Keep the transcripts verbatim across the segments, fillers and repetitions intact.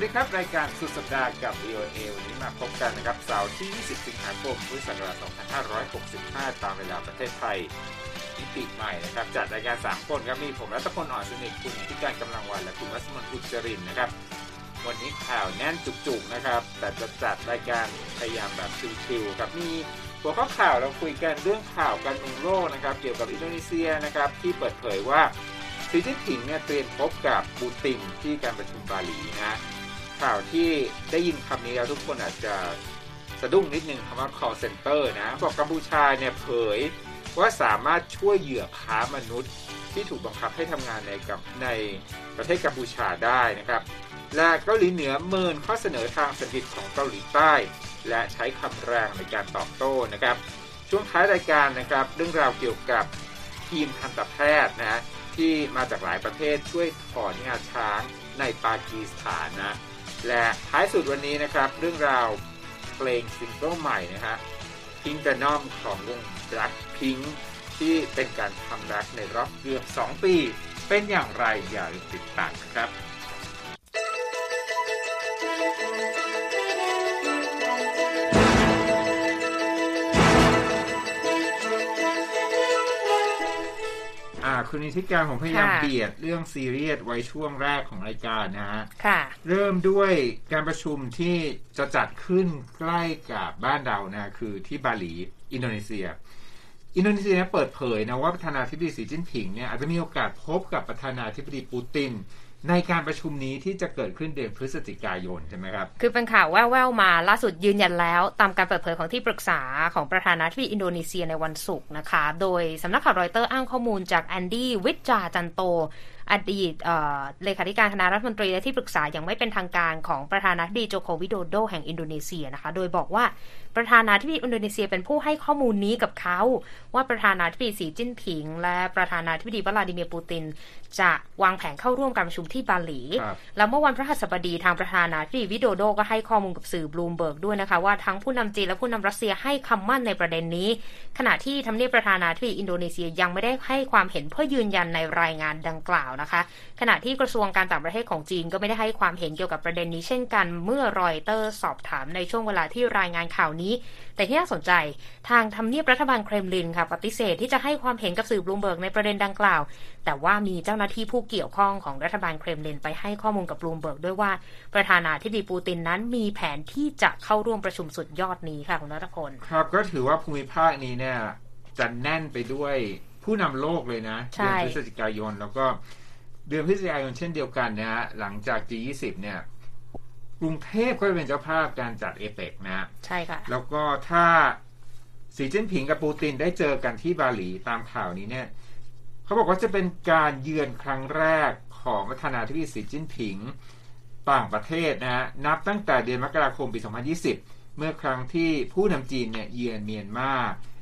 วัสดีครับรายการสุดสัปดาห์กับ วี โอ เอ วันนี้มาพบกันนะครับเสาร์ที่ยี่สิบสิงหาคมพุทธศักราชสองพันห้าร้อยหกสิบห้าตามเวลาประเทศไทยมิติใหม่นะครับจัดรายการสามคนครับมีผมรัตพล อ่อนสนิทคุณพิการกำลังวันและคุณวัชมนต์อุจจรินนะครับวันนี้ข่าวแน่นจุกๆนะครับแต่จะจัดรายการพยายามแบบชิลๆครับมีหัวข้อข่าวเราคุยกันเรื่องข่าวการเมืองโลกนะครับเกี่ยวกับอินโดนีเซียนะครับที่เปิดเผยว่าสีจิ้นผิงเนี่ยเตรียมพบกับปูตินที่การประชุมบาหลีนะข่าวที่ได้ยินคำนี้แล้วทุกคนอาจจะสะดุ้งนิดนึงคำว่า call center นะบอกกัมพูชาเนี่ยเผยว่าสามารถช่วยเหยื่อค้ามนุษย์ที่ถูกบังคับให้ทำงานในกับในประเทศกัมพูชาได้นะครับและเกาหลีเหนือเมินข้อเสนอทางเศรษฐกิจของเกาหลีใต้และใช้คำแรงในการตอบโต้นะครับช่วงท้ายรายการนะครับเรื่องราวเกี่ยวกับทีมทันตแพทย์นะที่มาจากหลายประเทศช่วยถอนงาช้างในปากีสถานนะและท้ายสุดวันนี้นะครับเรื่องราวเพลงซิงเกิลใหม่นะฮะ Pink Venom ของวง Black Pink ที่เป็นการทำรักในรอบเกือบสองปีเป็นอย่างไรอย่าลืมติดตามนะครับคุณนิติการผมพยายามเบียดเรื่องซีเรียสไว้ช่วงแรกของรายการนะฮะเริ่มด้วยการประชุมที่จะจัดขึ้นใกล้กับบ้านเรานะคือที่บาหลีอินโดนีเซียอินโดนีเซียเปิดเผยนะว่าประธานาธิบดีสีจิ้นผิงเนี่ยอาจจะมีโอกาสพบกับประธานาธิบดีปูตินในการประชุมนี้ที่จะเกิดขึ้นเดือนพฤศจิกายนใช่ไหมครับคือเป็นข่าวแว่วๆมาล่าสุดยืนยันแล้วตามการเปิดเผยของที่ปรึกษาของประธานาธิบดีอินโดนีเซียในวันศุกร์นะคะโดยสำนักข่าวรอยเตอร์อ้างข้อมูลจากแอนดี้วิจจาจันโตอดีตเลขาธิการคณะรัฐมนตรีและที่ปรึกษาอย่างไม่เป็นทางการของประธานาธิบดีโจโควิโดโดแห่งอินโดนีเซียนะคะโดยบอกว่าประธานาธิบดีอินโดนีเซียเป็นผู้ให้ข้อมูลนี้กับเขาว่าประธานาธิบดีสีจิ้นผิงและประธานาธิบดีวลาดิเมียร์ปูตินจะวางแผนเข้าร่วมการประชุมที่บาหลีแล้วเมื่อวันพฤหัสบดีทางประธานาธิบดีวิโดโดก็ให้ข้อมูลกับสื่อบลูมเบิร์กด้วยนะคะว่าทั้งผู้นำจีนและผู้นำรัสเซียให้คำมั่นในประเด็นนี้ขณะที่ทำเนียบประธานาธิบดีอินโดนีเซียยังไม่ได้ให้ความเห็นเพื่อยืนยันในรายงานดังกล่าวนะคะขณะที่กระทรวงการต่างประเทศของจีนก็ไม่ได้ให้ความเห็นเกี่ยวกับประเด็นนี้เช่นกันเมื่อรอยเตอร์สอบถามในช่วงเวลาที่รายงานข่าวนี้แต่ที่น่าสนใจทางทำเนียบรัฐบาลเครมลินค่ะปฏิเสธที่จะให้ความเห็นกับสื่อบลูมเบิร์กในประเด็นดังกล่าวแต่ว่ามีเจ้าหน้าที่ผู้เกี่ยวข้องของรัฐบาลเครมลินไปให้ข้อมูลกับบลูมเบิร์กด้วยว่าประธานาธิบดีปูตินนั้นมีแผนที่จะเข้าร่วมประชุมสุดยอดนี้ค่ะคุณรัตพลครับก็ถือว่าภูมิภาคนี้เนี่ยจะแน่นไปด้วยผู้นำโลกเลยนะเดือนพฤศจิกายนแล้วก็เดือนพฤศจิกายนเช่นเดียวกันนะฮะหลังจาก จี ยี่สิบ เนี่ยกรุงเทพก็จะเป็นเจ้าภาพการจัดเอเปกนะใช่ค่ะแล้วก็ถ้าสีจิ้นผิงกับปูตินได้เจอกันที่บาหลีตามข่าวนี้เนี่ยเขาบอกว่าจะเป็นการเยือนครั้งแรกของประธานาธิบดีสีจิ้นผิงต่างประเทศนะฮะนับตั้งแต่เดือนมกราคมปีสองพันยี่สิบเมื่อครั้งที่ผู้นำจีนเนี่ยเยือนเมียนมา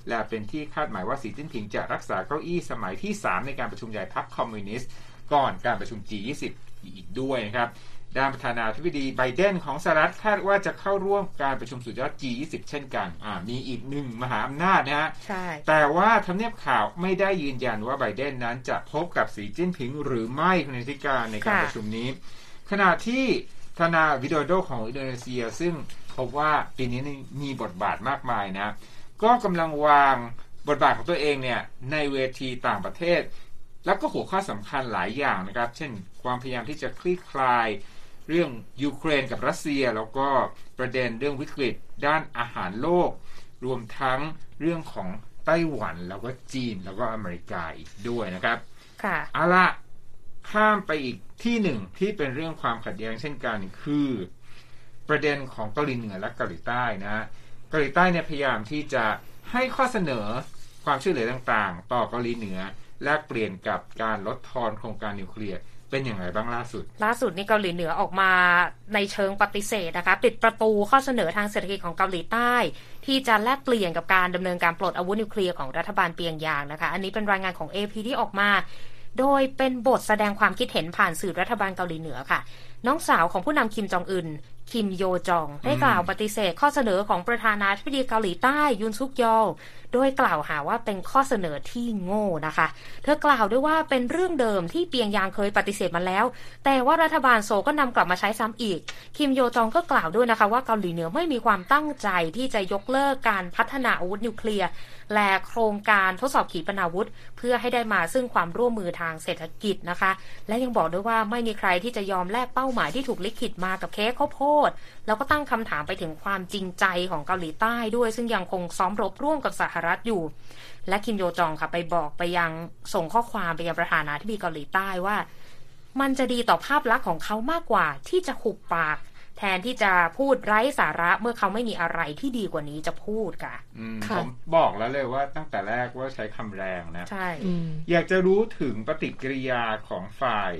และเป็นที่คาดหมายว่าสีจิ้นผิงจะรักษาเก้าอี้สมัยที่สามในการประชุมใหญ่พรรคคอมมิวนิสต์ก่อนการประชุม จี ยี่สิบ อีกด้วยนะครับด้านประธานาธิบดีไบเดนของสหรัฐคาดว่าจะเข้าร่วมการประชุมสุดยอด จี ยี่สิบ เช่นกันอ่ามีอีกหนึ่งมหาอำนาจนะฮะใช่แต่ว่าทำเนียบข่าวไม่ได้ยืนยันว่าไบเดนนั้นจะพบกับสีจิ้นผิงหรือไม่ในที่การในการประชุมนี้ขณะที่ประธานาธิบดีวิโดโดของอินโดนีเซียซึ่งพบว่าปีนี้มีบทบาทมากมายนะก็กำลังวางบทบาทของตัวเองเนี่ยในเวทีต่างประเทศแล้วก็หัวข้อสำคัญหลายอย่างนะครับเช่นความพยายามที่จะคลี่คลายเรื่องยูเครนกับรัสเซียแล้วก็ประเด็นเรื่องวิกฤตด้านอาหารโลกรวมทั้งเรื่องของไต้หวันแล้วก็จีนแล้วก็อเมริกาอีกด้วยนะครับค่ะเอาละข้ามไปอีกที่หนึ่งที่เป็นเรื่องความขัดแย้งเช่นกันคือประเด็นของเกาหลีเหนือและเกาหลีใต้นะเกาหลีใต้เนี่ยพยายามที่จะให้ข้อเสนอความช่วยเหลือต่างๆต่อเกาหลีเหนือแลกเปลี่ยนกับการลดทอนโครงการนิวเคลียร์เป็นอย่างไรบ้างล่าสุดล่าสุดนี่เกาหลีเหนือออกมาในเชิงปฏิเสธนะคะปิดประตูข้อเสนอทางเศรษฐกิจของเกาหลีใต้ที่จะแลกเปลี่ยนกับการดำเนินการปลดอาวุธนิวเคลียร์ของรัฐบาลเปียงยางนะคะอันนี้เป็นรายงานของ เอ พี ที่ออกมาโดยเป็นบทแสดงความคิดเห็นผ่านสื่อรัฐบาลเกาหลีเหนือค่ะน้องสาวของผู้นำคิมจองอึน คิมโยจองได้กล่าวปฏิเสธข้อเสนอของประธานาธิบดีเกาหลีใต้ยุนซุกยอลโดยกล่าวหาว่าเป็นข้อเสนอที่โง่นะคะเธอกล่าวด้วยว่าเป็นเรื่องเดิมที่เปียงยางเคยปฏิเสธมาแล้วแต่ว่ารัฐบาลโซลก็นำกลับมาใช้ซ้ำอีกคิมโยจองก็กล่าวด้วยนะคะว่าเกาหลีเหนือไม่มีความตั้งใจที่จะยกเลิกการพัฒนาอาวุธนิวเคลียร์และโครงการทดสอบขีปนาวุธเพื่อให้ได้มาซึ่งความร่วมมือทางเศรษฐกิจนะคะและยังบอกด้วยว่าไม่มีใครที่จะยอมแลกเป้าหมายที่ถูกลิขิตมากับเค้กข้าวโพดแล้วก็ตั้งคำถามไปถึงความจริงใจของเกาหลีใต้ด้วยซึ่งยังคงซ้อมรบร่วมกับสหรัฐอยู่และคิมโยจองค่ะไปบอกไปยังส่งข้อความไปยังประธานาธิบดีเกาหลีใต้ว่ามันจะดีต่อภาพลักษณ์ของเขามากกว่าที่จะหุบปากแทนที่จะพูดไร้สาระเมื่อเขาไม่มีอะไรที่ดีกว่านี้จะพูดค่ะผมบอกแล้วเลยว่าตั้งแต่แรกว่าใช้คำแรงนะอยากจะรู้ถึงปฏิกิริยาของฝ่าย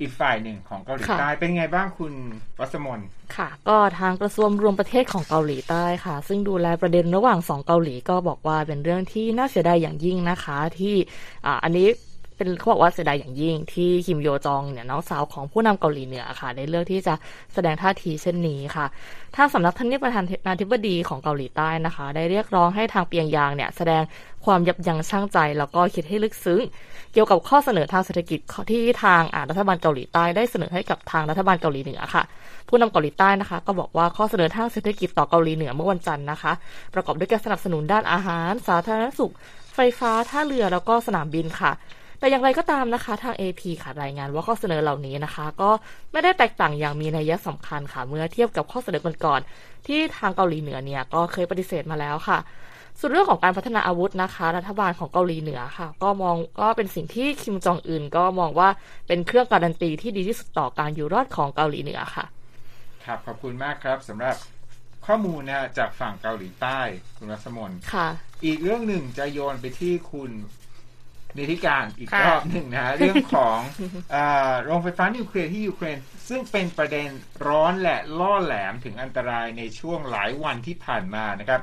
อีกฝ่ายหนึ่งของเกาหลีใต้เป็นไงบ้างคุณวัสมนค่ะก็ทางกระทรวงรวมประเทศของเกาหลีใต้ค่ะซึ่งดูแลประเด็นระหว่างสองเกาหลีก็บอกว่าเป็นเรื่องที่น่าเสียดายอย่างยิ่งนะคะที่อ่าอันนี้เป็นเขาบอกว่าเสียดายอย่างยิ่งที่คิมโยจองเนี่ยน้องสาวของผู้นำเกาหลีเหนือค่ะได้เลือกที่จะแสดงท่าทีเช่นนี้ค่ะทางสำนักทำเนียบประธานาธิบดีของเกาหลีใต้นะคะได้เรียกร้องให้ทางเปียงยางเนี่ยแสดงความยับยั้งชั่งใจแล้วก็คิดให้ลึกซึ้งเกี่ยวกับข้อเสนอทางเศรษฐกิจที่ทางรัฐบาลเกาหลีใต้ได้เสนอให้กับทางรัฐบาลเกาหลีเหนือค่ะผู้นำเกาหลีใต้นะคะก็บอกว่าข้อเสนอทางเศรษฐกิจต่อเกาหลีเหนือเมื่อวันจันทร์นะคะประกอบด้วยการสนับสนุนด้านอาหารสาธารณสุขไฟฟ้าท่าเรือแล้วก็สนามบินค่ะแต่อย่างไรก็ตามนะคะทาง เอ พี ค่ะรายงานว่าข้อเสนอเหล่านี้นะคะก็ไม่ได้แตกต่างอย่างมีนัยสำคัญค่ะเมื่อเทียบกับข้อเสนอก่อนๆที่ทางเกาหลีเหนือเนี่ยก็เคยปฏิเสธมาแล้วค่ะส่วนเรื่องของการพัฒนาอาวุธนะคะรัฐบาลของเกาหลีเหนือค่ะก็มองก็เป็นสิ่งที่คิมจองอึนก็มองว่าเป็นเครื่องการันตีที่ดีที่สุดต่อการอยู่รอดของเกาหลีเหนือค่ะครับขอบคุณมากครับสำหรับข้อมูลนะจากฝั่งเกาหลีใต้คุณรัศมนค่ะอีกเรื่องหนึ่งจะโยนไปที่คุณนิธิการอีกรอบหนึ่งนะฮะเรื่องของเอ่อโรงไฟฟ้านิวเคลียร์ที่ยูเครนซึ่งเป็นประเด็นร้อนและล่อแหลมถึงอันตรายในช่วงหลายวันที่ผ่านมานะครับ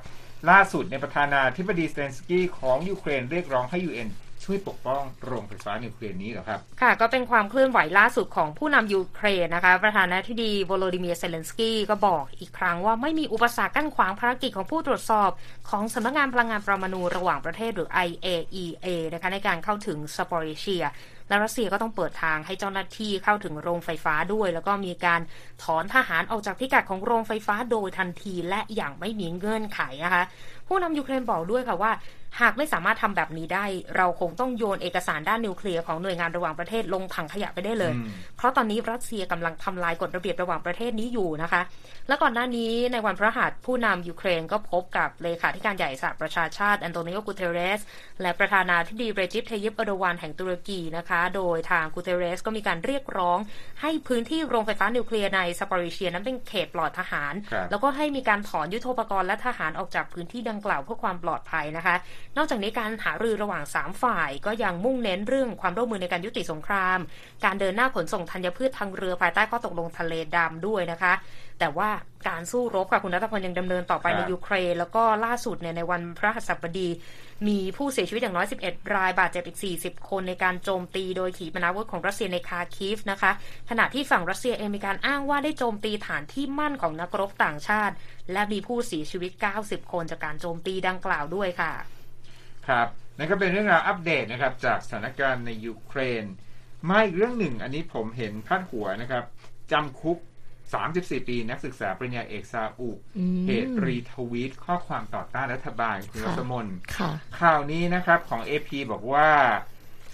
ล่าสุดในประธานาธิบดีเซเลนสกี้ของยูเครนเรียกร้องให้ ยู เอ็น ช่วยปกป้องโรงไฟฟ้านิวเคลียร์นี้เหรอครับค่ะก็เป็นความเคลื่อนไหวล่าสุดของผู้นำยูเครนนะคะประธานาธิบดีโวโลดิเมียร์เซเลนสกี้ก็บอกอีกครั้งว่าไม่มีอุปสรรคกั้นขวางภารกิจของผู้ตรวจสอบของสำนักงานพลังงานปรมาณูระหว่างประเทศหรือ ไอ เอ อี เอ นะคะในการเข้าถึงซาปอริเชียและรัสเซียก็ต้องเปิดทางให้เจ้าหน้าที่เข้าถึงโรงไฟฟ้าด้วยแล้วก็มีการถอนทหารออกจากพิกัดของโรงไฟฟ้าโดยทันทีและอย่างไม่มีเงื่อนไขนะคะผู้นำยูเครนบอกด้วยค่ะว่าหากไม่สามารถทำแบบนี้ได้เราคงต้องโยนเอกสารด้านนิวเคลียร์ของหน่วยงานระหว่างประเทศลงถังขยะไปได้เลยเพราะตอนนี้รัสเซียกำลังทำลายกฎระเบียบระหว่างประเทศนี้อยู่นะคะและก่อนหน้านี้ในวันพฤหัสผู้นำยูเครนก็พบกับเลขาธิการใหญ่สหประชาชาติแอนโตนิโอ กูเตเรสและประธานาธิบดีเรจิป ไทยิป เออร์โดวานแห่งตุรกีนะคะโดยทางกูเตเรสก็มีการเรียกร้องให้พื้นที่โรงไฟฟ้านิวเคลียร์ในซาปอริเชียนั้นเป็นเขตปลอดทหารแล้วก็ให้มีการถอนยุทโธปกรณ์และทหารออกจากพื้นที่ดังกล่าวเพื่อความปลอดภัยนะคะนอกจากนี้การหารือระหว่างสามฝ่ายก็ยังมุ่งเน้นเรื่องความร่วมมือในการยุติสงครามการเดินหน้าขนส่งธัญพืชทางเรือภายใต้ข้อตกลงทะเลดำด้วยนะคะแต่ว่าการสู้รบค่ะคุณณัฐพลยังดำเนินต่อไปในยูเครนแล้วก็ล่าสุดเนี่ยในวันพฤหัสบดีมีผู้เสียชีวิตอย่างน้อยสิบเอ็ดรายบาดเจ็บอีกสี่สิบคนในการโจมตีโดยขีปนาวุธของรัสเซียในคาคีฟนะคะขณะที่ฝั่งรัสเซียเองมีการอ้างว่าได้โจมตีฐานที่มั่นของนักรบต่างชาติและมีผู้เสียชีวิตเก้าสิบคนจากการโจมตีดังกล่าวด้วยค่ะครับนั่นก็เป็นเรื่องราวอัปเดตนะครับจากสถานการณ์ในยูเครนมาอีกเรื่องหนึ่งอันนี้ผมเห็นพาดหัวนะครับจำคุกสามสิบสี่ปีนักศึกษาปริญญาเอกซาอุเหตุรีทวีตข้อความต่อต้านรัฐบาลคุณรัศมนข่าวนี้นะครับของ เอ พี บอกว่า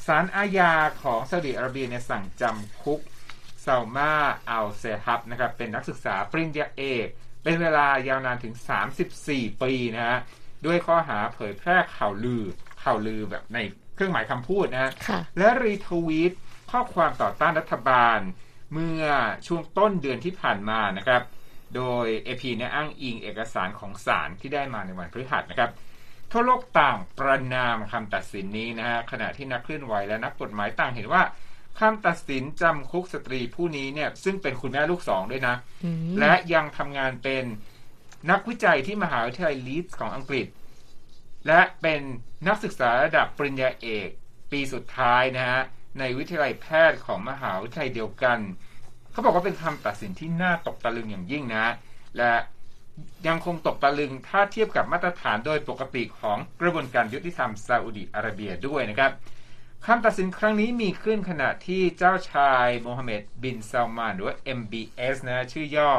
ศาลอาญาของซาอุดิอาระเบียเนี่ยสั่งจำคุกซามาอัลเซฮับนะครับเป็นนักศึกษาปริญญาเอกเป็นเวลายาวนานถึงสามสิบสี่ปีนะฮะด้วยข้อหาเผยแพร่ข่าวลือข่าวลือแบบในเครื่องหมายคำพูดนะฮะและรีทวีตข้อความต่อต้านรัฐบาลเมื่อช่วงต้นเดือนที่ผ่านมานะครับโดย เอ พี เนี่ยอ้างอิงเอกสารของศาลที่ได้มาในวันพฤหัสนะครับทั่วโลกต่างประณามคำตัดสินนี้นะฮะขณะที่นักเคลื่อนไหวและนักกฎหมายต่างเห็นว่าคำตัดสินจำคุกสตรีผู้นี้เนี่ยซึ่งเป็นคุณแม่ลูกสองด้วยนะและยังทำงานเป็นนักวิจัยที่มหาวิทยาลัยลีดส์ของอังกฤษและเป็นนักศึกษาระดับปริญญาเอกปีสุดท้ายนะฮะในวิทยาลัยแพทย์ของมหาวิทยาลัยเดียวกัน เขาบอกว่าเป็นคำตัดสินที่น่าตกตะลึงอย่างยิ่งนะและยังคงตกตะลึงถ้าเทียบกับมาตรฐานโดยปกติของกระบวนการยุติธรรมซาอุดิอาระเบียด้วยนะครับคำตัดสินครั้งนี้มีขึ้นขณะที่เจ้าชายโมฮัมเหม็ดบินซัลมานหรือว่า เอ็ม บี เอส นะชื่อย่อ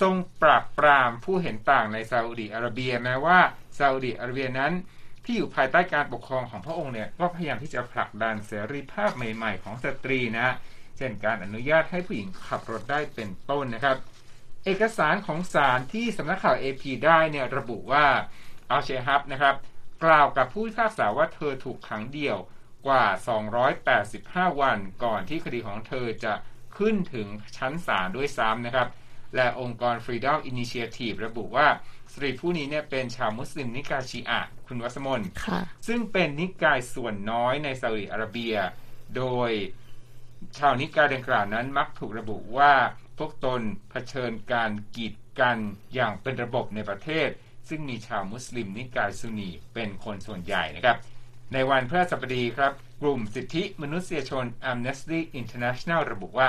ทรงปราบปรามผู้เห็นต่างในซาอุดิอาระเบียแม้ว่าซาอุดิอาระเบียนั้นที่อยู่ภายใต้การปกครองของพระองค์เนี่ยก็พยายามที่จะผลักดันเสรีภาพใหม่ๆของสตรีนะเช่นการอนุญาตให้ผู้หญิงขับรถได้เป็นต้นนะครับเอกสารของศาลที่สำนักข่าว เอ พี ได้เนี่ยระบุว่าอัลเชฮับนะครับกล่าวกับผู้พิพากษาว่าเธอถูกขังเดี่ยวกว่าสองร้อยแปดสิบห้าวันก่อนที่คดีของเธอจะขึ้นถึงชั้นศาลด้วยซ้ำนะครับและองค์กร Freedom Initiative ระบุว่าสตรีผู้นี้เนี่ยเป็นชาวมุสลิมนิกายชีอะห์คุณวัสมนซึ่งเป็นนิกายส่วนน้อยในซาอุดิอาระเบียโดยชาวนิกายดังกล่าวนั้นมักถูกระบุว่าพวกตนเผชิญการกีดกันอย่างเป็นระบบในประเทศซึ่งมีชาวมุสลิมนิกายซุนนีเป็นคนส่วนใหญ่นะครับในวันพฤหัสบดีครับกลุ่มสิทธิมนุษยชน Amnesty International ระบุว่า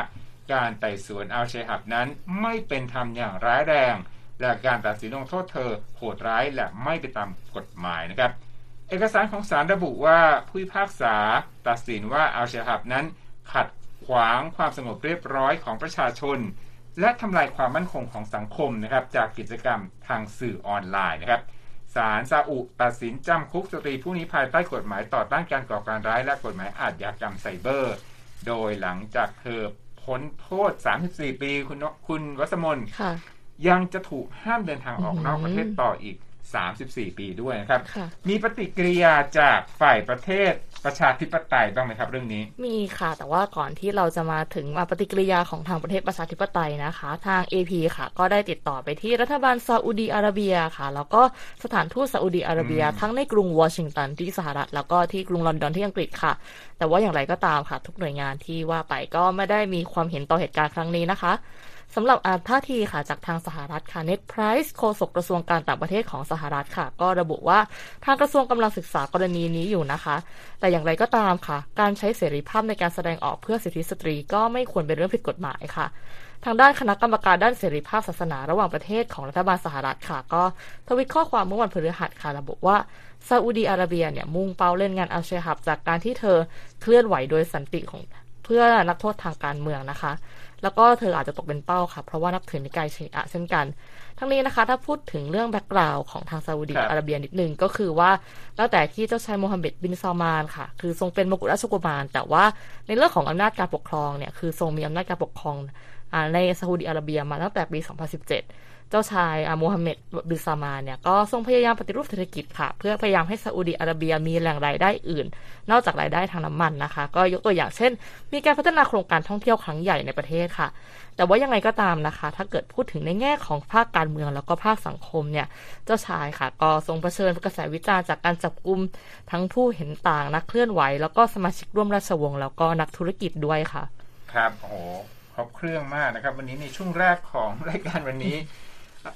การไต่สวนอัลเชฮับนั้นไม่เป็นธรรมอย่างร้ายแรงและการตัดสินลงโทษเธอโหดร้ายและไม่ไปตามกฎหมายนะครับเอกสารของศาลระบุว่าผู้พิพากษาตัดสินว่าอัลเชฮับนั้นขัดขวางความสงบเรียบร้อยของประชาชนและทำลายความมั่นคงของสังคมนะครับจากกิจกรรมทางสื่อออนไลน์นะครับศาลซาอุตัดสินจำคุกสตรีผู้นี้ภายใต้กฎหมายต่อต้านการก่อการร้ายและกฎหมายอาชญากรรมไซเบอร์โดยหลังจากเธอพ้นโทษสามสิบสี่ปีคุณคุณวัสมนยังจะถูกห้ามเดินทางออกนอกประเทศต่ออีกสามสิบสี่ปีด้วยนะครับมีปฏิกิริยาจากฝ่ายประเทศประชาธิปไตยบ้างไหมครับเรื่องนี้มีค่ะแต่ว่าก่อนที่เราจะมาถึงมาปฏิกิริยาของทางประเทศประชาธิปไตยนะคะทาง เอ พี ค่ะก็ได้ติดต่อไปที่รัฐบาลซาอุดีอาระเบียค่ะแล้วก็สถานทูตซาอุดีอาระเบียทั้งในกรุงวอชิงตันที่สหรัฐแล้วก็ที่กรุงลอนดอนที่อังกฤษค่ะแต่ว่าอย่างไรก็ตามค่ะทุกหน่วยงานที่ว่าไปก็ไม่ได้มีความเห็นต่อเหตุการณ์ครั้งนี้นะคะสำหรับท่าทีค่ะจากทางสหรัฐค่ะเน็ตไพรส์โฆษกกระทรวงการต่างประเทศของสหรัฐค่ะก็ระบุว่าทางกระทรวงกำลังศึกษากรณีนี้อยู่นะคะแต่อย่างไรก็ตามค่ะการใช้เสรีภาพในการแสดงออกเพื่อสิทธิสตรีก็ไม่ควรเป็นเรื่องผิดกฎหมายค่ะทางด้านคณะกรรมการด้านเสรีภาพศาสนาระหว่างประเทศของรัฐบาลสหรัฐค่ะก็ทวิตข้อความเมื่อวันพฤหัสค่ะระบุว่าซาอุดีอาระเบียเนี่ยมุ่งเป้าเล่นงานอัลเชฮับจากการที่เธอเคลื่อนไหวโดยสันติของเพื่อนักโทษทางการเมืองนะคะแล้วก็เธออาจจะตกเป็นเป้าค่ะเพราะว่านับถือนิกายชีอะห์เช่นกันทั้งนี้นะคะถ้าพูดถึงเรื่องแบ็คกราวด์ของทางซาอุดิอาระเบียนิดนึงก็คือว่าตั้งแต่ที่เจ้าชายโมฮัมเหม็ดบินซาลมานค่ะคือทรงเป็นมกุฎราชกุมารแต่ว่าในเรื่องของอำนาจการปกครองเนี่ยคือทรงมีอำนาจการปกครองในซาอุดิอาระเบียมาตั้งแต่ปีสองพันสิบเจ็ดเจ้าชายโมฮัมเหม็ดบินซาลมานเนี่ยก็ทรงพยายามปฏิรูปเศรษฐกิจค่ะเพื่อพยายามให้ซาอุดิอาระเบียมีแหล่งรายได้อื่นนอกจากรายได้ทางน้ำมันนะคะก็ยกตัวอย่างเช่นมีการพัฒนาโครงการท่องเที่ยวครั้งใหญ่ในประเทศค่ะแต่ว่ายังไงก็ตามนะคะถ้าเกิดพูดถึงในแง่ของภาคการเมืองแล้วก็ภาคสังคมเนี่ยเจ้าชายค่ะก็ทรงเผชิญกระแสวิจารณ์จากการจับกุมทั้งผู้เห็นต่างนักเคลื่อนไหวแล้วก็สมาชิกร่วมราชวงศ์แล้วก็นักธุรกิจด้วยค่ะครับโอ้ครบเครื่องมากนะครับวันนี้ในช่วงแรกของรายการวันนี้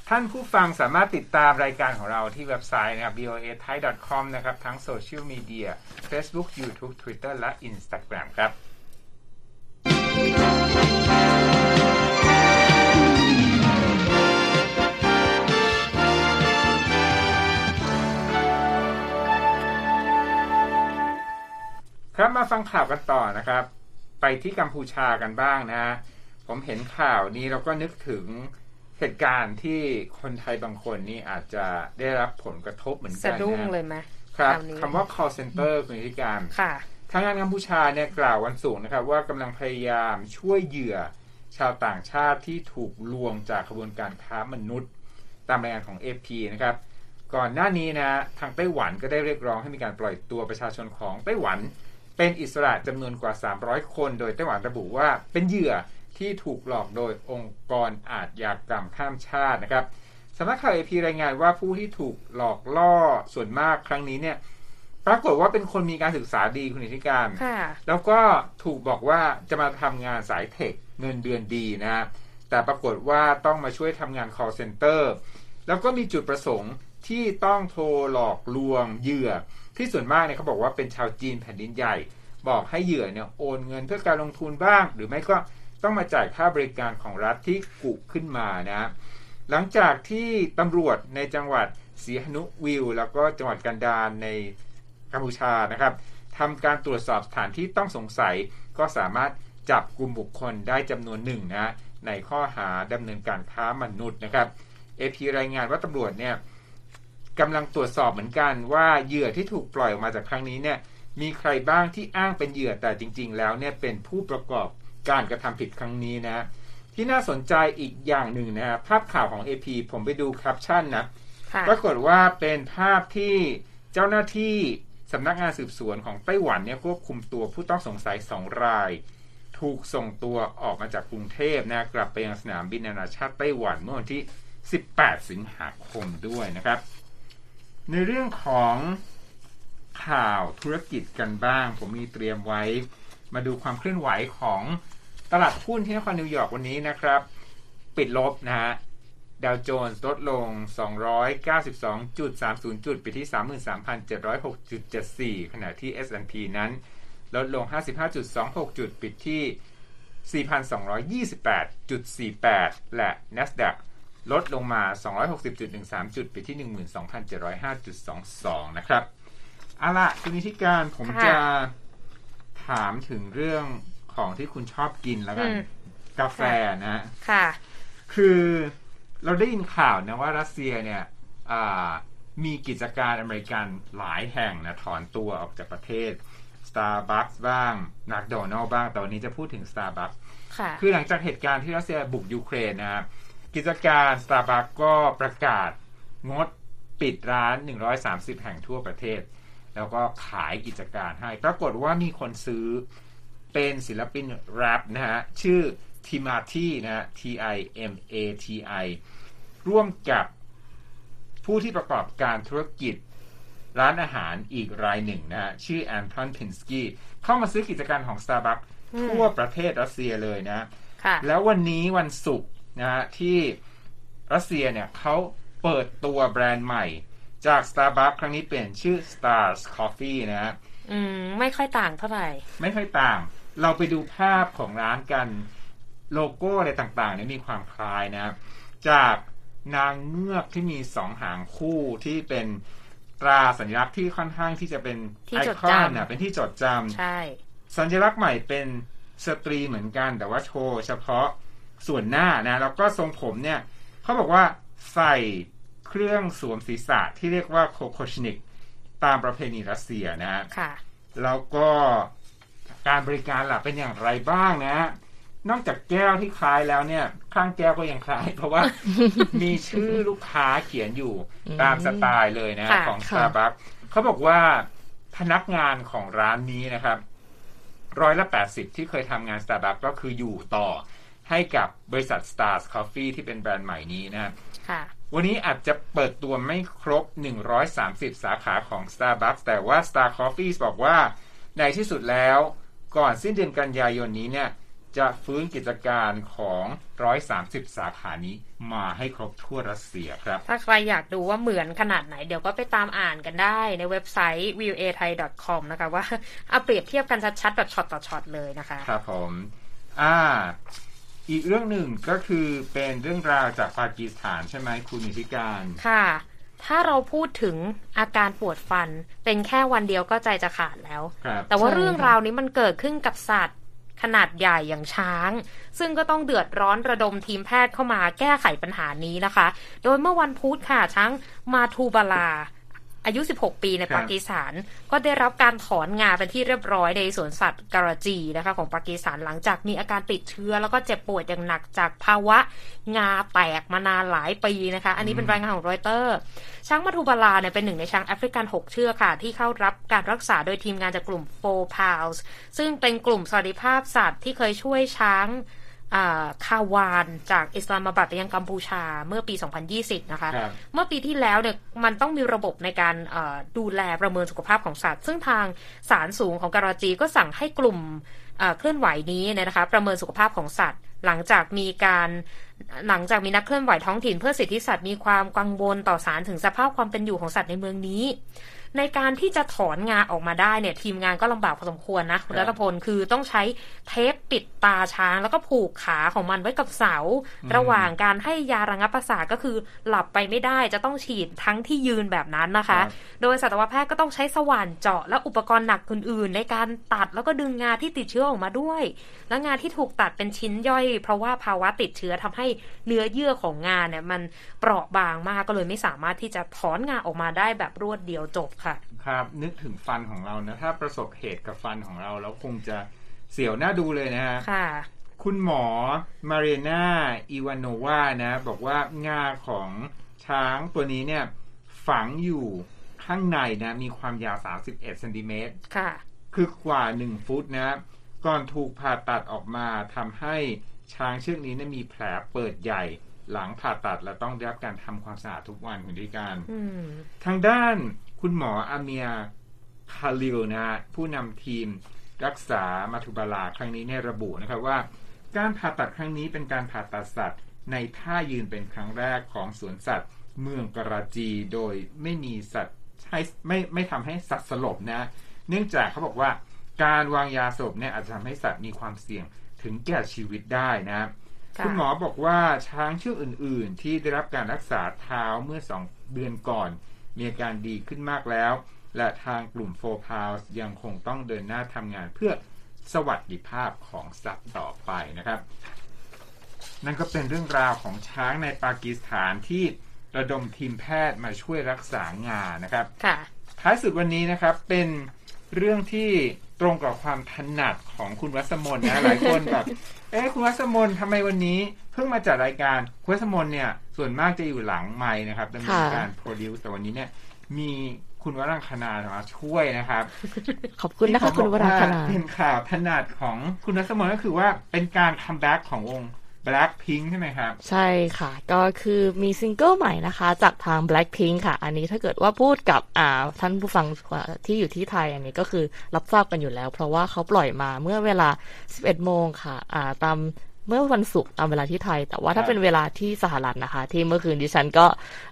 ท่านผู้ฟังสามารถติดตามรายการของเราที่เว็บไซต์นะครับ วี โอ เอ ไทย ดอท คอม นะครับทั้งโซเชียลมีเดีย Facebook YouTube Twitter และ Instagram ครับครับมาฟังข่าวกันต่อนะครับไปที่กัมพูชากันบ้างนะผมเห็นข่าวนี้เราก็นึกถึงเหตุการณ์ที่คนไทยบางคนนี่อาจจะได้รับผลกระทบเหมือนกันนะสะดุ้งเลยไหมครับคำว่า call center คุณธิการทางการกัมพูชาเนี่ยกล่าววันศุกร์นะครับว่ากำลังพยายามช่วยเหยื่อชาวต่างชาติที่ถูกลวงจากขบวนการค้ามนุษย์ตามรายงานของ เอ พี นะครับก่อนหน้านี้นะทางไต้หวันก็ได้เรียกร้องให้มีการปล่อยตัวประชาชนของไต้หวันเป็นอิสระจำนวนกว่าสามร้อยคนโดยไต้หวันระบุว่าเป็นเหยื่อที่ถูกหลอกโดยองค์กรอาชญากรรมข้ามชาตินะครับสำนักข่าว เอ พี รายงานว่าผู้ที่ถูกหลอกล่อส่วนมากครั้งนี้เนี่ยปรากฏว่าเป็นคนมีการศึกษาดีคุณอิทธิการแล้วก็ถูกบอกว่าจะมาทำงานสายเทคเงินเดือนดีนะแต่ปรากฏว่าต้องมาช่วยทำงาน call center แล้วก็มีจุดประสงค์ที่ต้องโทรหลอกลวงเหยื่อที่ส่วนมากเนี่ยเขาบอกว่าเป็นชาวจีนแผ่นดินใหญ่บอกให้เหยื่อเนี่ยโอนเงินเพื่อการลงทุนบ้างหรือไม่ก็ ต้องมาจ่ายค่าบริการของรัฐที่กุขึ้นมานะหลังจากที่ตำรวจในจังหวัดสีหนุวิลแล้วก็จังหวัดกันดารในกัมพูชานะครับทำการตรวจสอบสถานที่ต้องสงสัยก็สามารถจับกลุ่มบุคคลได้จำนวนหนึ่งนะในข้อหาดำเนินการค้ามนุษย์นะครับ เอ พี รายงานว่าตำรวจเนี่ยกำลังตรวจสอบเหมือนกันว่าเหยื่อที่ถูกปล่อยออกมาจากครั้งนี้เนี่ยมีใครบ้างที่อ้างเป็นเหยื่อแต่จริงๆแล้วเนี่ยเป็นผู้ประกอบการกระทำผิดครั้งนี้นะที่น่าสนใจอีกอย่างหนึ่งนะภาพข่าวของ เอ พี ผมไปดูแคปชั่นนะปรากฏว่าเป็นภาพที่เจ้าหน้าที่สำนักงานสืบสวนของไต้หวันเนี่ยควบคุมตัวผู้ต้องสงสัยสองรายถูกส่งตัวออกมาจากกรุงเทพนะกลับไปยังสนามบินนานาชาติไต้หวันเมื่อวันที่สิบแปดสิงหาคมด้วยนะครับในเรื่องของข่าวธุรกิจกันบ้างผมมีเตรียมไว้มาดูความเคลื่อนไหวของตลาดหุ้นที่นครนิวยอร์กวันนี้นะครับปิดลบนะฮะดาวโจนส์ลดลง สองร้อยเก้าสิบสองจุดสามศูนย์ จุดปิดที่ สามหมื่นสามพันเจ็ดร้อยหกสิบจุดเจ็ดสี่ ขณะที่ เอส แอนด์ พี นั้นลดลง ห้าสิบห้าจุดสองหก จุดปิดที่ สี่พันสองร้อยยี่สิบแปดจุดสี่แปด และ NASDAQ ลดลงมา สองร้อยหกสิบจุดหนึ่งสาม จุดปิดที่ หนึ่งหมื่นสองพันเจ็ดร้อยห้าจุดสองสอง นะครับเอาล่ะคุณนิธิการผมจะถามถึงเรื่องของที่คุณชอบกินแล้วกันกาแฟนะค่ะคือเราได้ยินข่าวนะว่ารัสเซียเนี่ยมีกิจการอเมริกันหลายแห่งนะถอนตัวออกจากประเทศ Starbucks บ้าง McDonald's บ้างแต่วันนี้จะพูดถึง Starbucks ค่ะคือหลังจากเหตุการณ์ที่รัสเซียบุกยูเครนนะกิจการ Starbucks ก็ประกาศงดปิดร้านหนึ่งร้อยสามสิบแห่งทั่วประเทศแล้วก็ขายกิจการให้ปรากฏว่ามีคนซื้อเป็นศิลปินแรปนะฮะชื่อทิมาทีนะ T I M A T I ร่วมกับผู้ที่ประกอบการธุรกิจร้านอาหารอีกรายหนึ่งนะฮะชื่อแอนทอนพินสกี้เข้ามาซื้อกิจการของ Starbucks ทั่วประเทศรัสเซียเลยนะแล้ววันนี้วันศุกร์นะฮะที่รัสเซียเนี่ยเขาเปิดตัวแบรนด์ใหม่จาก Starbucks ครั้งนี้เปลี่ยนชื่อ Stars Coffee นะฮะอืมไม่ค่อยต่างเท่าไหร่ไม่ค่อยต่างเราไปดูภาพของร้านกันโลโก้อะไรต่างๆเนี่ยมีความคล้ายนะจากนางเงือกที่มีสองหางคู่ที่เป็นตราสัญลักษณ์ที่ค่อนข้างที่จะเป็นไอคอนนะเป็นที่จดจำใช่สัญลักษณ์ใหม่เป็นสตรีเหมือนกันแต่ว่าโชว์เฉพาะส่วนหน้านะแล้วก็ทรงผมเนี่ยเขาบอกว่าใส่เครื่องสวมศีรษะที่เรียกว่าโคโคชนิกตามประเพณีรัสเซียนะค่ะแล้วก็การบริการล่ะเป็นอย่างไรบ้างนะนอกจากแก้วที่คล้ายแล้วเนี่ยข้างแก้วก็ยังคล้ายเพราะว่า มีชื่อลูกค้าเขียนอยู่ตามสไตล์เลยนะของ Starbucks เขาบอกว่าพนักงานของร้านนี้นะครับร้อยละแปดสิบที่เคยทำงาน Starbucks ก็คืออยู่ต่อให้กับบริษัท Stars Coffee ที่เป็นแบรนด์ใหม่นี้นะค่ะวันนี้อาจจะเปิดตัวไม่ครบหนึ่งร้อยสามสิบสาขาของ Starbucks แต่ว่า Star Coffee บอกว่าในที่สุดแล้วก่อนสิ้นเดือนกันยายนนี้เนี่ยจะฟื้นกิจการของหนึ่งร้อยสามสิบสาขานี้มาให้ครบทั่วรัสเซียครับถ้าใครอยากดูว่าเหมือนขนาดไหนเดี๋ยวก็ไปตามอ่านกันได้ในเว็บไซต์ วี โอ เอ ไทย ดอท คอม นะคะว่าเอาเปรียบเทียบกันชัดๆแบบช็อตต่อช็อตเลยนะคะครับผมอ่าอีกเรื่องหนึ่งก็คือเป็นเรื่องราวจากปากีสถานใช่ไหมคุณนิติการค่ะถ้าเราพูดถึงอาการปวดฟันเป็นแค่วันเดียวก็ใจจะขาดแล้วแต่ว่าเรื่องราวนี้มันเกิดขึ้นกับสัตว์ขนาดใหญ่อย่างช้างซึ่งก็ต้องเดือดร้อนระดมทีมแพทย์เข้ามาแก้ไขปัญหานี้นะคะโดยเมื่อวันพุธค่ะช้างมาทูบาลาอายุสิบหกปีในปากีสถานก็ได้รับการถอนงาเป็นที่เรียบร้อยในสวนสัตว์กาลาจีนะคะของปากีสถานหลังจากมีอาการติดเชื้อแล้วก็เจ็บปวดอย่างหนักจากภาวะงาแตกมานานหลายปีนะคะอันนี้เป็นรายงานของรอยเตอร์ช้างมัทูบาลาเนี่ยเป็นหนึ่งในช้างแอฟริกันหกเชือกค่ะที่เข้ารับการรักษาโดยทีมงานจากกลุ่ม Four Paws ซึ่งเป็นกลุ่มสวัสดิภาพสัตว์ที่เคยช่วยช้างคาวานจากอิสลามบัดไปยังกัมพูชาเมื่อปีสองพันยี่สิบนะคะเมื่อปีที่แล้วเนี่ยมันต้องมีระบบในการดูแลประเมินสุขภาพของสัตว์ซึ่งทางศาลสูงของกาลาจีก็สั่งให้กลุ่มเคลื่อนไหวนี้นะคะประเมินสุขภาพของสัตว์หลังจากมีการ หลังจากมีนักเคลื่อนไหวท้องถิ่นเพื่อสิทธิสัตว์มีความกังวลต่อศาลถึงสภาพความเป็นอยู่ของสัตว์ในเมืองนี้ในการที่จะถอนงาออกมาได้เนี่ยทีมงานก็ลำบากพอสมควรนะคุณรัตพลคือต้องใช้เทปปิดตาช้างแล้วก็ผูกขาของมันไว้กับเสาระหว่างการให้ยาระงับประสาทก็คือหลับไปไม่ได้จะต้องฉีดทั้งที่ยืนแบบนั้นนะคะโดยสัตวแพทย์ก็ต้องใช้สว่านเจาะและอุปกรณ์หนักอื่นๆในการตัดแล้วก็ดึงงาที่ติดเชื้อออกมาด้วยและงาที่ถูกตัดเป็นชิ้นย่อยเพราะว่าภาวะติดเชื้อทำให้เนื้อเยื่อของงาเนี่ยมันเปราะบางมากก็เลยไม่สามารถที่จะถอนงาออกมาได้แบบรวดเดียวจบครับนึกถึงฟันของเรานะถ้าประสบเหตุกับฟันของเราแล้วคงจะเสียวหน้าดูเลยนะฮะค่ะคุณหมอมาเรน่าอีวานโนวานะบอกว่างาของช้างตัวนี้เนี่ยฝังอยู่ข้างในนะมีความยาวสามสิบเอ็ดเซนติเมตรค่ะคือกว่าหนึ่งฟุตนะก่อนถูกผ่าตัดออกมาทำให้ช้างเชือกนี้เนี่ยมีแผลเปิดใหญ่หลังผ่าตัดและต้องได้รับการทำความสะอาดทุกวันคุณดิการทางด้านคุณหมออาเมียคาลิลนะฮะผู้นำทีมรักษามัทุบาลาครั้งนี้เนี่ยระบุนะครับว่าการผ่าตัดครั้งนี้เป็นการผ่าตัดสัตว์ในท่ายืนเป็นครั้งแรกของสวนสัตว์เมืองกราจีโดยไม่มีสัตว์ให้ไม่ไม่ทำให้สัตว์สลบนะเนื่องจากเขาบอกว่าการวางยาสลบเนี่ยอาจจะทำให้สัตว์มีความเสี่ยงถึงแก่ชีวิตได้นะคุณหมอบอกว่าช้างเชือกอื่นๆที่ได้รับการรักษาเท้าเมื่อสองเดือนก่อนมีอาการดีขึ้นมากแล้วและทางกลุ่มFour Pawsยังคงต้องเดินหน้าทำงานเพื่อสวัสดิภาพของสัตว์ต่อไปนะครับนั่นก็เป็นเรื่องราวของช้างในปากีสถานที่ระดมทีมแพทย์มาช่วยรักษางานะครับท้ายสุดวันนี้นะครับเป็นเรื่องที่ตรงกับความถนัดของคุณวัสมนนะหลายคนแบบเอ๊ะคุณวัสมนทำไมวันนี้เพิ่งมาจัดรายการคุณวัสมนเนี่ยส่วนมากจะอยู่หลังไมค์นะครับดำเนินการโปรดิวซ์แต่วันนี้เนี่ยมีคุณวรังคณามาช่วยนะครับขอบคุณนะคะคุณวรังคณาเป็นข่าวถนัดของคุณวัสมนก็คือว่าเป็นการคัมแบ็กของวง Black Pink ใช่ไหมครับใช่ค่ะก็คือมีซิงเกิลใหม่นะคะจากทาง Black Pink ค่ะอันนี้ถ้าเกิดว่าพูดกับอ่าท่านผู้ฟังที่อยู่ที่ไทยอันนี้ก็คือรับทราบกันอยู่แล้วเพราะว่าเขาปล่อยมาเมื่อเวลา สิบเอ็ดโมง นค่ะอ่าตามเมื่อวันศุกร์ตามเวลาที่ไทยแต่ว่าถ้าเป็นเวลาที่สหรัฐนะคะที่เมื่อคืนดิฉันก็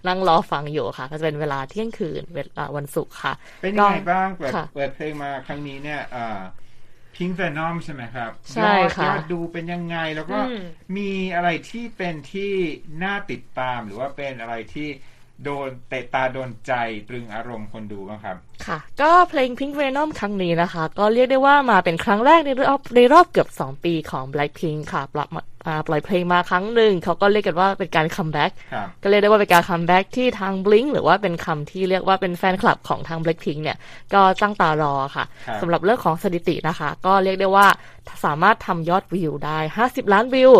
นั่งรอฟังอยู่ค่ะก็จะเป็นเวลาเที่ยงคืนเวลาวันศุกร์ค่ะเป็นยังไงบ้างเปิดเปิดเพลงมาครั้งนี้เนี่ยอ่าPink Venom ใช่ไหมครับใช่ค่ะก็ดูเป็นยังไงแล้วก็มีอะไรที่เป็นที่น่าติดตามหรือว่าเป็นอะไรที่โดนเตะตาโดนใจตรึงอารมณ์คนดูบ้างครับค่ะก็เพลง Pink Venom ครั้งนี้นะคะก็เรียกได้ว่ามาเป็นครั้งแรกในรอบในรอบเกือบสองปีของ Blackpink ค่ะปรับปล่อยเพลงมาครั้งหนึ่งเขาก็เรียกกันว่าเป็นการคัมแบ็กก็เรียกได้ว่าเป็นการคัมแบ็กที่ทาง Blink หรือว่าเป็นคำที่เรียกว่าเป็นแฟนคลับของทาง Blackpink เนี่ยก็ตั้งตารอค่ะสำหรับเรื่องของสถิตินะคะก็เรียกได้ว่าสามารถทำยอดวิวได้ห้าสิบล้านวิว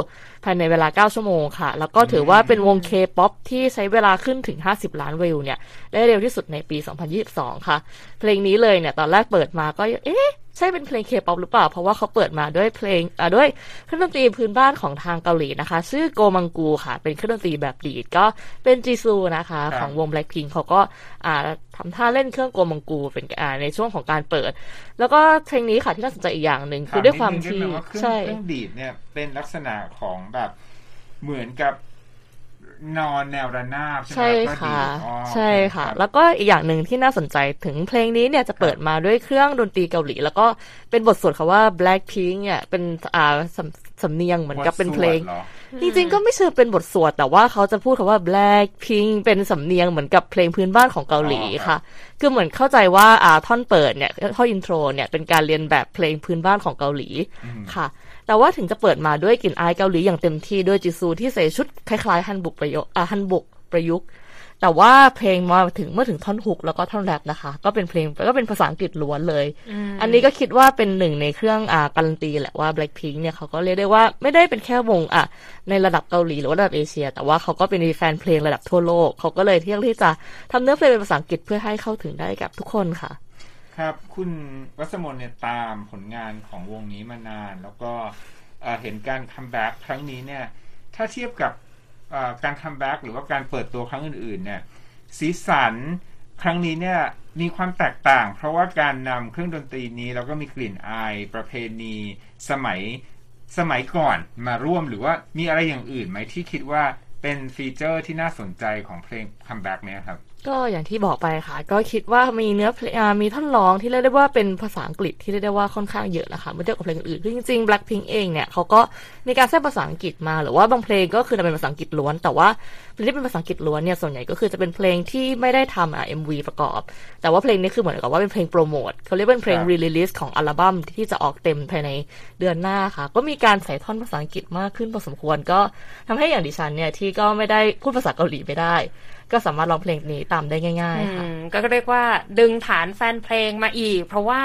ภายในเวลาเก้าชั่วโมงค่ะแล้วก็ถือว่าเป็นวง K-pop ที่ใช้เวลาขึ้นถึงห้าสิบล้านวิวเนี่ยได้เร็วที่สุดในปีสองพันยี่สิบสองค่ะเพลงนี้เลยเนี่ยตอนแรกเปิดมาก็เอ๊ะใช่เป็นเพลง K-pop หรือเปล่าเพราะว่าเขาเปิดมาด้วยเพลงอ่าด้วยเครื่องดนตรีพื้นบ้านของทางเกาหลีนะคะชื่อโกมังกูค่ะเป็นเครื่องดนตรีแบบดีดก็เป็นจีซูนะคะของวง Blackpink เขาก็อ่าทำท่าเล่นเครื่องโกมังกูเป็นอ่าในช่วงของการเปิดแล้วก็เพลงนี้ค่ะที่น่าสนใจอีกอย่างนึงคือด้วยความที่ใช่เครื่องดีดเนี่ยเป็นลักษณะของแบบเหมือนกับนอนแนวระนาบใช่ค่ะใช่ค่ะแล้วก็อีกอย่างหนึ่งที่น่าสนใจถึงเพลงนี้เนี่ยจะเปิดมาด้วยเครื่องดนตรีเกาหลีแล้วก็เป็นบทสวดคำว่า Blackpink เนี่ยเป็นอ่าสำเนียงเหมือนกับเป็นเพลงจริงๆก็ไม่เชิงเป็นบทสวดแต่ว่าเขาจะพูดคำว่า Blackpink เป็นสำเนียงเหมือนกับเพลงพื้นบ้านของเกาหลีค่ะคือเหมือนเข้าใจว่าอ่าท่อนเปิดเนี่ยท่อนอินโทรเนี่ยเป็นการเรียนแบบเพลงพื้นบ้านของเกาหลีค่ะแต่ว่าถึงจะเปิดมาด้วยกลิ่นอายเกาหลีอย่างเต็มที่ด้วยจิซูที่ใส่ชุดคล้ายๆฮันบุกประยุกต์อ่าฮันบุกประยุกต์แต่ว่าเพลงมาถึงเมื่อถึงท่อนฮุกแล้วก็ท่อนแรปนะคะก็เป็นเพลงก็เป็นภาษาอังกฤษล้วนเลยอันนี้ก็คิดว่าเป็นหนึ่งในเครื่องอ่าการันตีแหละว่า Blackpink เนี่ยเขาก็เรียกได้ว่าไม่ได้เป็นแค่วงอ่ะในระดับเกาหลีหรือว่าระดับเอเชียแต่ว่าเขาก็เป็นแฟนเพลงระดับทั่วโลกเขาก็เลยเที่ยงที่จะทำเนื้อเพลงเป็นภาษาอังกฤษเพื่อให้เข้าถึงได้กับทุกคนค่ะครับคุณวัสมนเนี่ยตามผลงานของวงนี้มานานแล้วก็เห็นการคัมแบ็กครั้งนี้เนี่ยถ้าเทียบกับการคัมแบ็กหรือว่าการเปิดตัวครั้งอื่นๆเนี่ยสีสันครั้งนี้เนี่ยมีความแตกต่างเพราะว่าการนำเครื่องดนตรีนี้แล้วก็มีกลิ่นอายประเพณีสมัย สมัยก่อนมาร่วมหรือว่ามีอะไรอย่างอื่นไหมที่คิดว่าเป็นฟีเจอร์ที่น่าสนใจของเพลงคัมแบ็กเนี่ยครับก็อย่างที่บอกไปค่ะก็คิดว่ามีเนื้อเพลงมีท่อนร้องที่เรียกได้ว่าเป็นภาษาอังกฤษที่เรียกได้ว่าค่อนข้างเยอะนะคะเมื่อเทียบกับเพลงอื่นจริงๆ Black Pink เองเนี่ยเขาก็มีการแทรกภาษาอังกฤษมาหรือว่าบางเพลงก็คือจะเป็นภาษาอังกฤษล้วนแต่ว่าเพลงที่เป็นภาษาอังกฤษล้วนเนี่ยส่วนใหญ่ก็คือจะเป็นเพลงที่ไม่ได้ทำอ่ะ เอ็ม วี ประกอบแต่ว่าเพลงนี้คือเหมือนกับว่าเป็นเพลงโปรโมทเขาเรียกเป็นเพลง Re-release ของอัลบั้มที่จะออกเต็มภายในเดือนหน้าค่ะก็มีการใส่ท่อนภาษาอังกฤษมากขึ้นพอสมควรก็ทำให้อย่างดิฉันเนี่ยที่ก็ไม่ได้พูดภาษาเกาหลีไม่ได้ก็สามารถร้องเพลงนี้ตามได้ง่ายๆค่ะก็เรียกว่าดึงฐานแฟนเพลงมาอีกเพราะว่า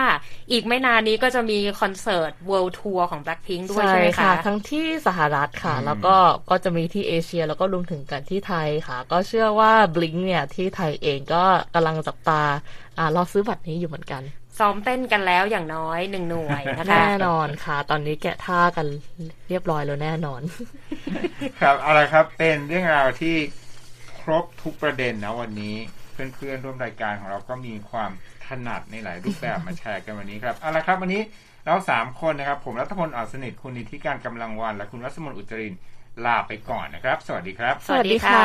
อีกไม่นานนี้ก็จะมีคอนเสิร์ต World Tour ของ Blackpink ด้วยใช่ไหมคะทั้งที่สหรัฐค่ะแล้วก็ก็จะมีที่เอเชียแล้วก็รวมถึงกันที่ไทยค่ะก็เชื่อว่า Blink เนี่ยที่ไทยเองก็กำลังจับตาอ่ารอซื้อบัตรนี้อยู่เหมือนกันซ้อมเต้นกันแล้วอย่างน้อยหนึ่งหน่วยนะคะแน่นอนค่ะตอนนี้แกะท่ากันเรียบร้อยแล้วแน่นอนครับเอาล่ะครับเป็นเรื่องราวที่ครบทุกประเด็นนะวันนี้เพื่อนๆร่วมรายการของเราก็มีความถนัดในหลายรูปแบบมาแชร์กันวันนี้ครับเอาละครับวันนี้เราสามคนนะครับผมรัฐพลอ่อนสนิทคุณนิธิการกำลังวันและคุณรัศมนอุจรินลาไปก่อนนะครับสวัสดีครับสวัสดีค่ะ